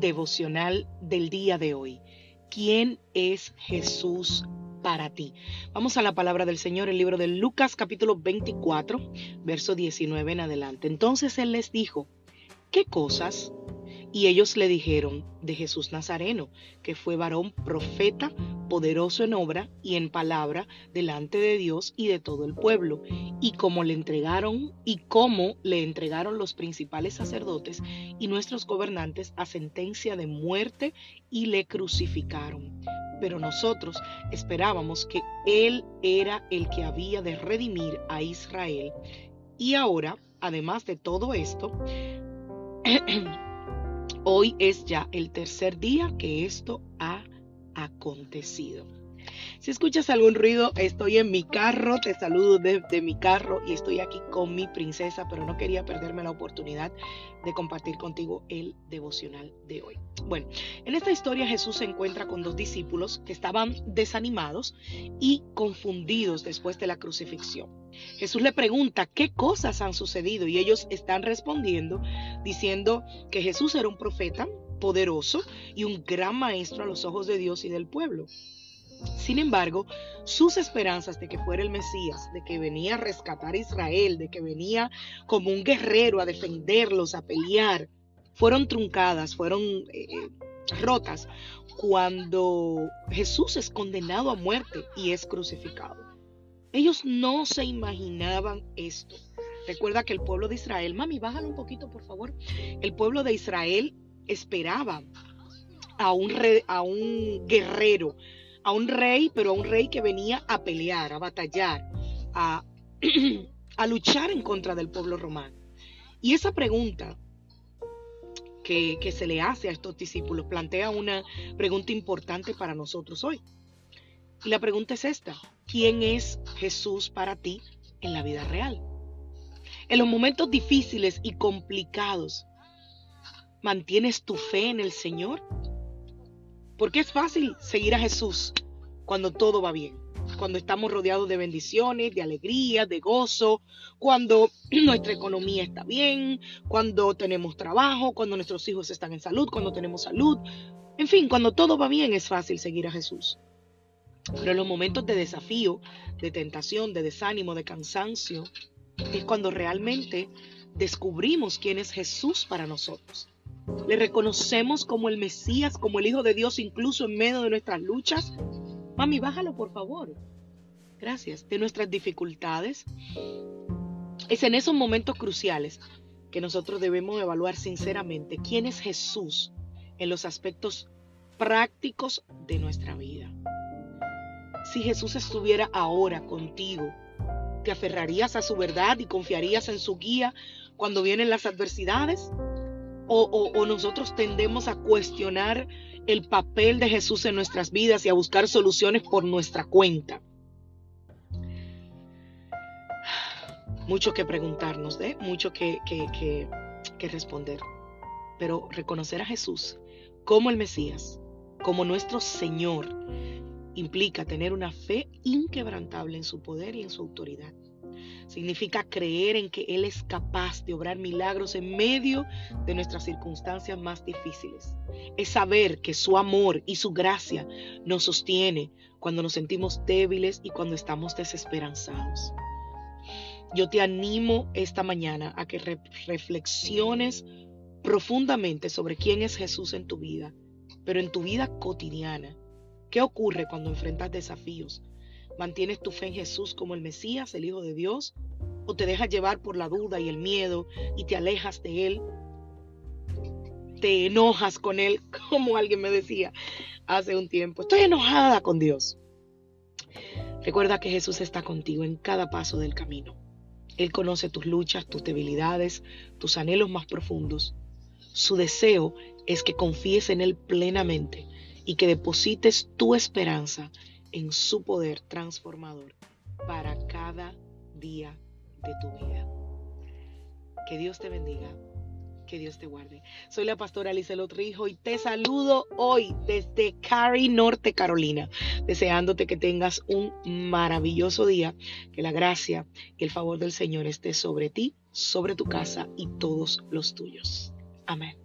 Devocional del día de hoy. ¿Quién es Jesús para ti? Vamos a la palabra del Señor, el libro de Lucas capítulo 24, verso 19 en adelante. Entonces él les dijo, ¿qué cosas? Y ellos le dijeron, de Jesús Nazareno, que fue varón profeta, poderoso en obra y en palabra delante de Dios y de todo el pueblo, y cómo le entregaron los principales sacerdotes y nuestros gobernantes a sentencia de muerte y le crucificaron. Pero nosotros esperábamos que él era el que había de redimir a Israel. Y ahora, además de todo esto, hoy es ya el tercer día que esto ha acontecido. Si escuchas algún ruido, estoy en mi carro, te saludo desde mi carro y estoy aquí con mi princesa, pero no quería perderme la oportunidad de compartir contigo el devocional de hoy. Bueno, en esta historia Jesús se encuentra con dos discípulos que estaban desanimados y confundidos después de la crucifixión. Jesús le pregunta qué cosas han sucedido y ellos están respondiendo diciendo que Jesús era un profeta poderoso y un gran maestro a los ojos de Dios y del pueblo. Sin embargo, sus esperanzas de que fuera el Mesías, de que venía a rescatar a Israel, de que venía como un guerrero a defenderlos, a pelear, fueron truncadas, fueron rotas cuando Jesús es condenado a muerte y es crucificado. Ellos no se imaginaban esto. Recuerda que el pueblo de Israel, mami, bájalo un poquito por favor, el pueblo de Israel esperaba a un guerrero, a un rey, pero a un rey que venía a pelear, a batallar, a luchar en contra del pueblo romano. Y esa pregunta que se le hace a estos discípulos plantea una pregunta importante para nosotros hoy. Y la pregunta es esta: ¿quién es Jesús para ti en la vida real? En los momentos difíciles y complicados, ¿mantienes tu fe en el Señor? Porque es fácil seguir a Jesús cuando todo va bien, cuando estamos rodeados de bendiciones, de alegría, de gozo, cuando nuestra economía está bien, cuando tenemos trabajo, cuando nuestros hijos están en salud, cuando tenemos salud. En fin, cuando todo va bien es fácil seguir a Jesús. Pero en los momentos de desafío, de tentación, de desánimo, de cansancio, es cuando realmente descubrimos quién es Jesús para nosotros. Le reconocemos como el Mesías, como el Hijo de Dios, incluso en medio de nuestras luchas. Mami, bájalo por favor. Gracias. De nuestras dificultades. Es en esos momentos cruciales que nosotros debemos evaluar sinceramente quién es Jesús en los aspectos prácticos de nuestra vida. Si Jesús estuviera ahora contigo, ¿te aferrarías a su verdad y confiarías en su guía cuando vienen las adversidades? O nosotros tendemos a cuestionar el papel de Jesús en nuestras vidas y a buscar soluciones por nuestra cuenta. Mucho que preguntarnos, mucho que responder. Pero reconocer a Jesús como el Mesías, como nuestro Señor, implica tener una fe inquebrantable en su poder y en su autoridad. Significa creer en que Él es capaz de obrar milagros en medio de nuestras circunstancias más difíciles. Es saber que su amor y su gracia nos sostiene cuando nos sentimos débiles y cuando estamos desesperanzados. Yo te animo esta mañana a que reflexiones profundamente sobre quién es Jesús en tu vida, pero en tu vida cotidiana. ¿Qué ocurre cuando enfrentas desafíos? ¿Mantienes tu fe en Jesús como el Mesías, el Hijo de Dios? ¿O te dejas llevar por la duda y el miedo y te alejas de Él? te enojas con él, como alguien me decía hace un tiempo. Estoy enojada con Dios. Recuerda que Jesús está contigo en cada paso del camino. Él conoce tus luchas, tus debilidades, tus anhelos más profundos. Su deseo es que confíes en Él plenamente y que deposites tu esperanza en su poder transformador para cada día de tu vida. Que Dios te bendiga, que Dios te guarde. Soy la pastora Liselot Rijo y te saludo hoy desde Cary, Norte Carolina, deseándote que tengas un maravilloso día, que la gracia y el favor del Señor esté sobre ti, sobre tu casa y todos los tuyos. Amén.